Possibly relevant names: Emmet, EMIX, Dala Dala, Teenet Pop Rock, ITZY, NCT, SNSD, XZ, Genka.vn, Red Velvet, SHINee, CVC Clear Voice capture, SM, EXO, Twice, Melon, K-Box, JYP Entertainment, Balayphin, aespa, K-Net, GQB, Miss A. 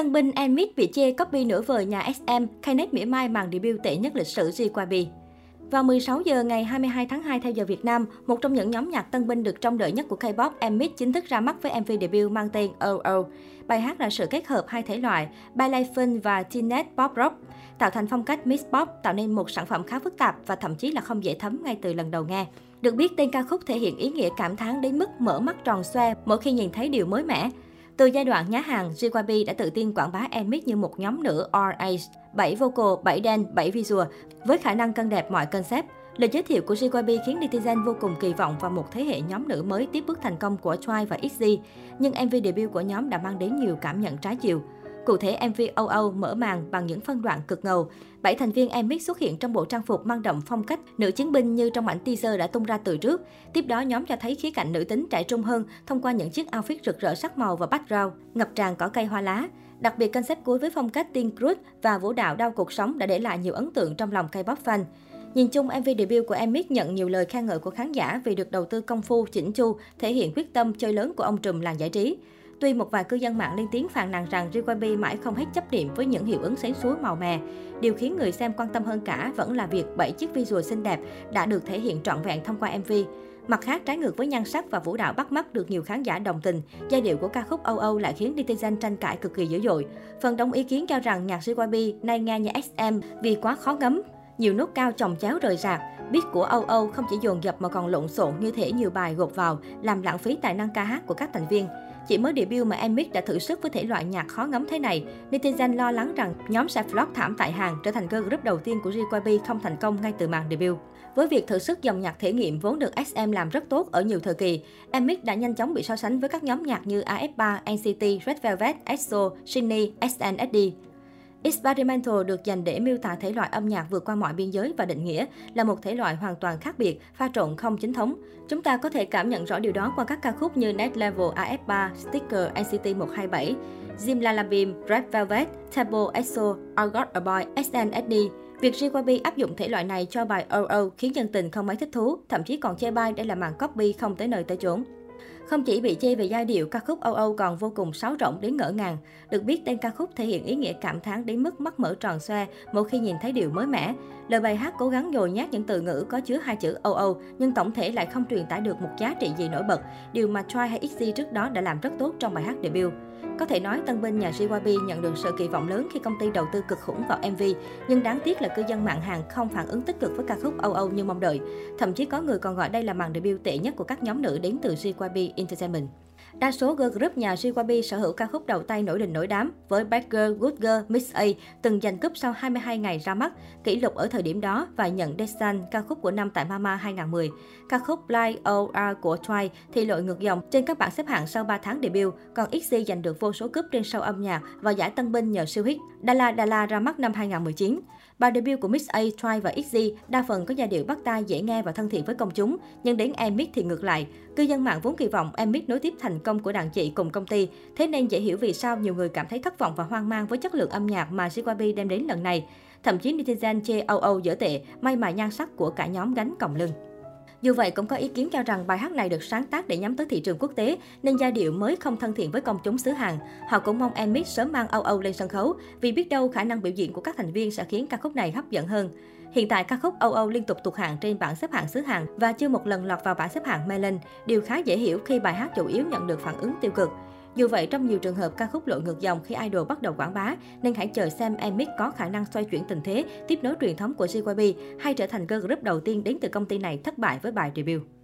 Tân Binh Emmet bị chê copy nửa vời nhà SM, K-Net mỉa mai màn debut tệ nhất lịch sử GQB. Vào 16 giờ ngày 22 tháng 2 theo giờ Việt Nam, một trong những nhóm nhạc tân binh được trông đợi nhất của K-Box, Emmet chính thức ra mắt với MV debut mang tên Oh. Bài hát là sự kết hợp hai thể loại, Balayphin và Teenet Pop Rock, tạo thành phong cách mix pop, tạo nên một sản phẩm khá phức tạp và thậm chí là không dễ thấm ngay từ lần đầu nghe. Được biết, tên ca khúc thể hiện ý nghĩa cảm thán đến mức mở mắt tròn xoe mỗi khi nhìn thấy điều mới mẻ. Từ giai đoạn nhá hàng, JYP đã tự tin quảng bá Emmet như một nhóm nữ RH, 7 vocal, 7 dance, 7 visual, với khả năng cân đẹp mọi concept. Lời giới thiệu của JYP khiến netizen vô cùng kỳ vọng vào một thế hệ nhóm nữ mới tiếp bước thành công của Twice và XZ, nhưng MV debut của nhóm đã mang đến nhiều cảm nhận trái chiều. Cụ thể, MV OO mở màn bằng những phân đoạn cực ngầu. 7 thành viên EMIX xuất hiện trong bộ trang phục mang đậm phong cách nữ chiến binh như trong ảnh teaser đã tung ra từ trước. Tiếp đó, nhóm cho thấy khía cạnh nữ tính trẻ trung hơn thông qua những chiếc outfit rực rỡ sắc màu và background ngập tràn cỏ cây hoa lá. Đặc biệt, concept cuối với phong cách teen crush và vũ đạo đau cuộc sống đã để lại nhiều ấn tượng trong lòng K-pop fan. Nhìn chung, MV debut của Emmet nhận nhiều lời khen ngợi của khán giả vì được đầu tư công phu, chỉnh chu, thể hiện quyết tâm chơi lớn của ông trùm làng giải trí. Tuy một vài cư dân mạng lên tiếng phàn nàn rằng JYP mãi không hết chấp niệm với những hiệu ứng sấy súa màu mè, điều khiến người xem quan tâm hơn cả vẫn là việc 7 chiếc visual xinh đẹp đã được thể hiện trọn vẹn thông qua MV. Mặt khác, trái ngược với nhan sắc và vũ đạo bắt mắt được nhiều khán giả đồng tình, giai điệu của ca khúc OO lại khiến netizen tranh cãi cực kỳ dữ dội. Phần đông ý kiến cho rằng nhạc JYP nay nghe như SM vì quá khó ngấm, nhiều nốt cao chồng chéo rời rạc. Beat của OO không chỉ dồn dập mà còn lộn xộn như thể nhiều bài gộp vào, làm lãng phí tài năng ca hát của các thành viên. Chỉ mới debut mà Emmet đã thử sức với thể loại nhạc khó ngấm thế này, netizen lo lắng rằng nhóm sẽ flop thảm tại Hàn, trở thành girl group đầu tiên của JYP không thành công ngay từ màn debut. Với việc thử sức dòng nhạc thể nghiệm vốn được SM làm rất tốt ở nhiều thời kỳ, Emmet đã nhanh chóng bị so sánh với các nhóm nhạc như aespa, NCT, Red Velvet, EXO, SHINee, SNSD. Experimental được dành để miêu tả thể loại âm nhạc vượt qua mọi biên giới và định nghĩa, là một thể loại hoàn toàn khác biệt, pha trộn không chính thống. Chúng ta có thể cảm nhận rõ điều đó qua các ca khúc như Next Level aespa, Sticker NCT 127, Jim Lalabim, Red Velvet, Table EXO, I Got A Boy, SNSD. Việc JYP áp dụng thể loại này cho bài OO khiến dân tình không mấy thích thú, thậm chí còn chê bai đây là màn copy không tới nơi tới chốn. Không chỉ bị chê về giai điệu, ca khúc OO còn vô cùng sáo rỗng đến ngỡ ngàng. Được biết, tên ca khúc thể hiện ý nghĩa cảm thán đến mức mắt mở tròn xoe mỗi khi nhìn thấy điều mới mẻ. Lời bài hát cố gắng nhồi nhét những từ ngữ có chứa hai chữ OO, nhưng tổng thể lại không truyền tải được một giá trị gì nổi bật, điều mà Choi hay ITZY trước đó đã làm rất tốt trong bài hát debut. Có thể nói, tân binh nhà JYP nhận được sự kỳ vọng lớn khi công ty đầu tư cực khủng vào MV, nhưng đáng tiếc là cư dân mạng Hàn không phản ứng tích cực với ca khúc OO như mong đợi. Thậm chí có người còn gọi đây là màn debut tệ nhất của các nhóm nữ đến từ JYP Entertainment. Đa số girl group nhà JYP sở hữu ca khúc đầu tay nổi đình nổi đám với Bad Girl, Good Girl, Miss A từng giành cúp sau 22 ngày ra mắt, kỷ lục ở thời điểm đó và nhận Desan ca khúc của năm tại Mama 2010. Ca khúc Blind O.R. của Twice thì lội ngược dòng trên các bảng xếp hạng sau 3 tháng debut, còn XZ giành được vô số cúp trên show âm nhạc và giải tân binh nhờ siêu hit Dala Dala ra mắt năm 2019. Bài debut của Miss A, Twice và XZ đa phần có giai điệu bắt tai, dễ nghe và thân thiện với công chúng, nhưng đến Emmet thì ngược lại. Cư dân mạng vốn kỳ vọng Emmet nối tiếp thành công của đàn chị cùng công ty, thế nên dễ hiểu vì sao nhiều người cảm thấy thất vọng và hoang mang với chất lượng âm nhạc mà JYP đem đến lần này. Thậm chí netizen chê OO dở tệ, may mà nhan sắc của cả nhóm gánh còng lưng. Dù vậy, cũng có ý kiến cho rằng bài hát này được sáng tác để nhắm tới thị trường quốc tế, nên giai điệu mới không thân thiện với công chúng xứ Hàn. Họ cũng mong Emmet sớm mang OO lên sân khấu, vì biết đâu khả năng biểu diễn của các thành viên sẽ khiến ca khúc này hấp dẫn hơn. Hiện tại, ca khúc OO liên tục tụt hạng trên bảng xếp hạng xứ Hàn và chưa một lần lọt vào bảng xếp hạng Melon, điều khá dễ hiểu khi bài hát chủ yếu nhận được phản ứng tiêu cực. Dù vậy, trong nhiều trường hợp ca khúc lội ngược dòng khi idol bắt đầu quảng bá, nên hãy chờ xem Emmet có khả năng xoay chuyển tình thế, tiếp nối truyền thống của JYP hay trở thành girl group đầu tiên đến từ công ty này thất bại với bài debut.